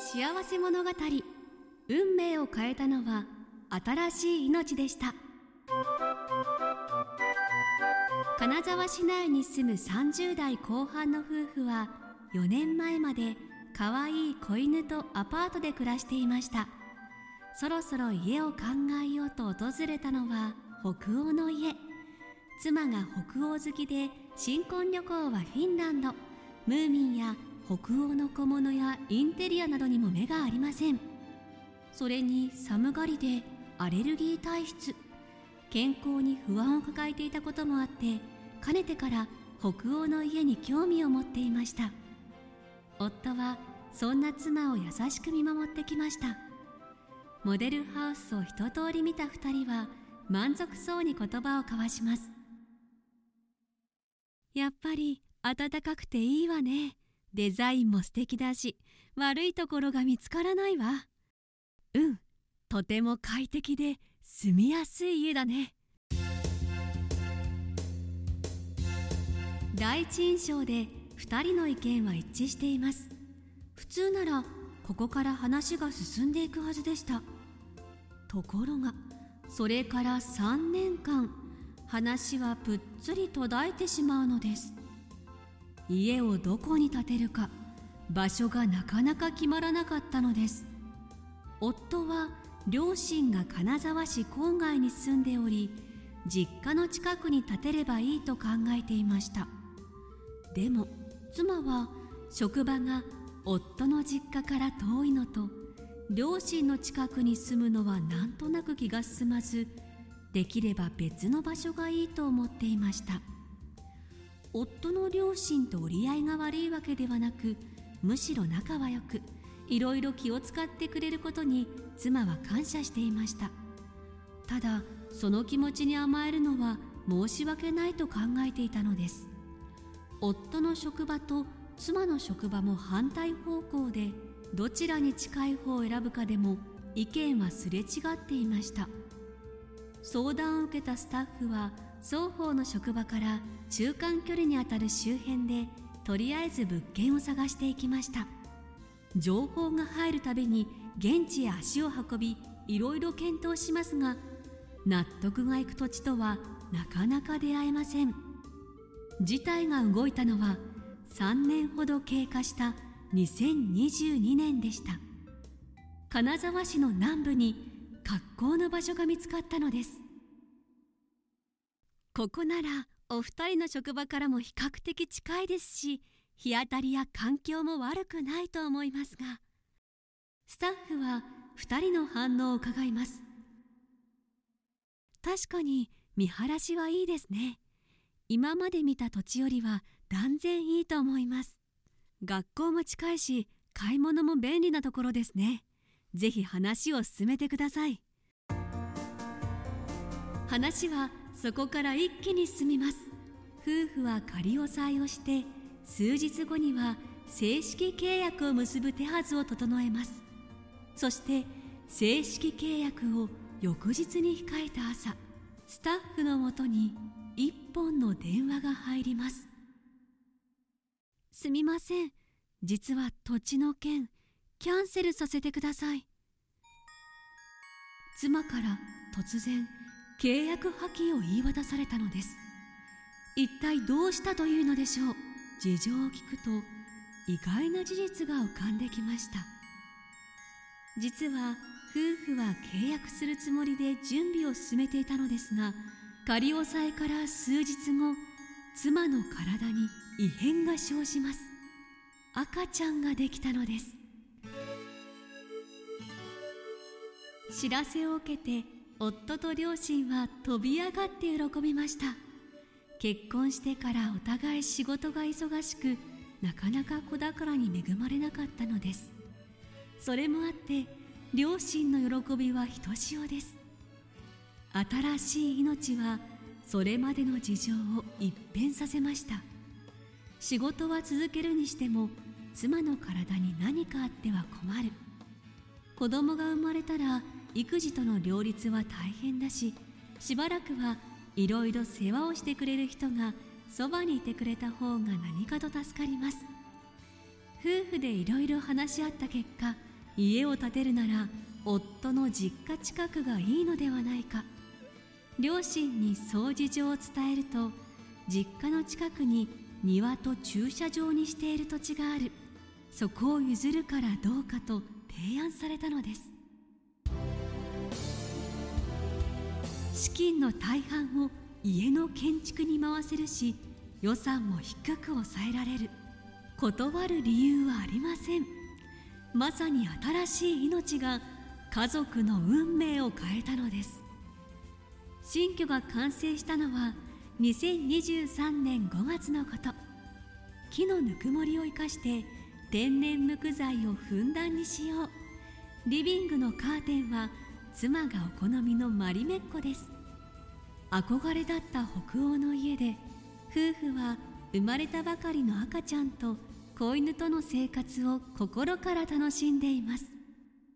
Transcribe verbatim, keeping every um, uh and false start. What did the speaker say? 幸せ物語、運命を変えたのは新しい命でした。金沢市内に住むさんじゅうだいこうはんの夫婦はよねんまえまでかわいい子犬とアパートで暮らしていました。そろそろ家を考えようと訪れたのは北欧の家。妻が北欧好きで新婚旅行はフィンランド、ムーミンや北欧の小物やインテリアなどにも目がありません。それに寒がりでアレルギー体質、健康に不安を抱えていたこともあって、かねてから北欧の家に興味を持っていました。夫はそんな妻を優しく見守ってきました。モデルハウスを一通り見たふたりは満足そうに言葉を交わします。やっぱり暖かくていいわね。デザインも素敵だし、悪いところが見つからないわ。うん、とても快適で住みやすい家だね。第一印象でふたりの意見は一致しています。普通ならここから話が進んでいくはずでした。ところが、それからさんねんかん、話はぷっつり途絶えてしまうのです。家をどこに建てるか、場所がなかなか決まらなかったのです。夫は両親が金沢市郊外に住んでおり、実家の近くに建てればいいと考えていました。でも妻は職場が夫の実家から遠いのと、両親の近くに住むのはなんとなく気が進まず、できれば別の場所がいいと思っていました。夫の両親と折り合いが悪いわけではなく、むしろ仲はよく、いろいろ気を使ってくれることに妻は感謝していました。ただ、その気持ちに甘えるのは申し訳ないと考えていたのです。夫の職場と妻の職場も反対方向で、どちらに近い方を選ぶかでも意見はすれ違っていました。相談を受けたスタッフは、双方の職場から中間距離にあたる周辺でとりあえず物件を探していきました。情報が入るたびに現地へ足を運び、いろいろ検討しますが、納得がいく土地とはなかなか出会えません。事態が動いたのはさんねんほど経過したにせんにじゅうにねんでした。金沢市の南部に格好の場所が見つかったのです。ここならお二人の職場からも比較的近いですし、日当たりや環境も悪くないと思いますが、スタッフは二人の反応を伺います。確かに見晴らしはいいですね。今まで見た土地よりは断然いいと思います。学校も近いし、買い物も便利なところですね。ぜひ話を進めてください。話はそこから一気に進みます。夫婦は仮押さえをして、数日後には正式契約を結ぶ手はずを整えます。そして正式契約を翌日に控えた朝、スタッフのもとに一本の電話が入ります。すみません、実は土地の件キャンセルさせてください。妻から突然契約破棄を言い渡されたのです。一体どうしたというのでしょう。事情を聞くと意外な事実が浮かんできました。実は夫婦は契約するつもりで準備を進めていたのですが、仮押さえから数日後、妻の体に異変が生じます。赤ちゃんができたのです。知らせを受けて夫と両親は飛び上がって喜びました。結婚してからお互い仕事が忙しく、なかなか子宝に恵まれなかったのです。それもあって両親の喜びはひとしおです。新しい命はそれまでの事情を一変させました。仕事は続けるにしても、妻の体に何かあっては困る。子供が生まれたら育児との両立は大変だし、しばらくはいろいろ世話をしてくれる人がそばにいてくれた方が何かと助かります。夫婦でいろいろ話し合った結果、家を建てるなら夫の実家近くがいいのではないか。両親にそう事情を伝えると、実家の近くに庭と駐車場にしている土地がある。そこを譲るからどうかと提案されたのです。資金の大半を家の建築に回せるし、予算も低く抑えられる。断る理由はありません。まさに新しい命が家族の運命を変えたのです。新居が完成したのはにせんにじゅうさんねんごがつのこと。木のぬくもりを生かして天然木材をふんだんに使用。リビングのカーテンは妻がお好みのマリメッコです。憧れだった北欧の家で、夫婦は生まれたばかりの赤ちゃんと子犬との生活を心から楽しんでいます。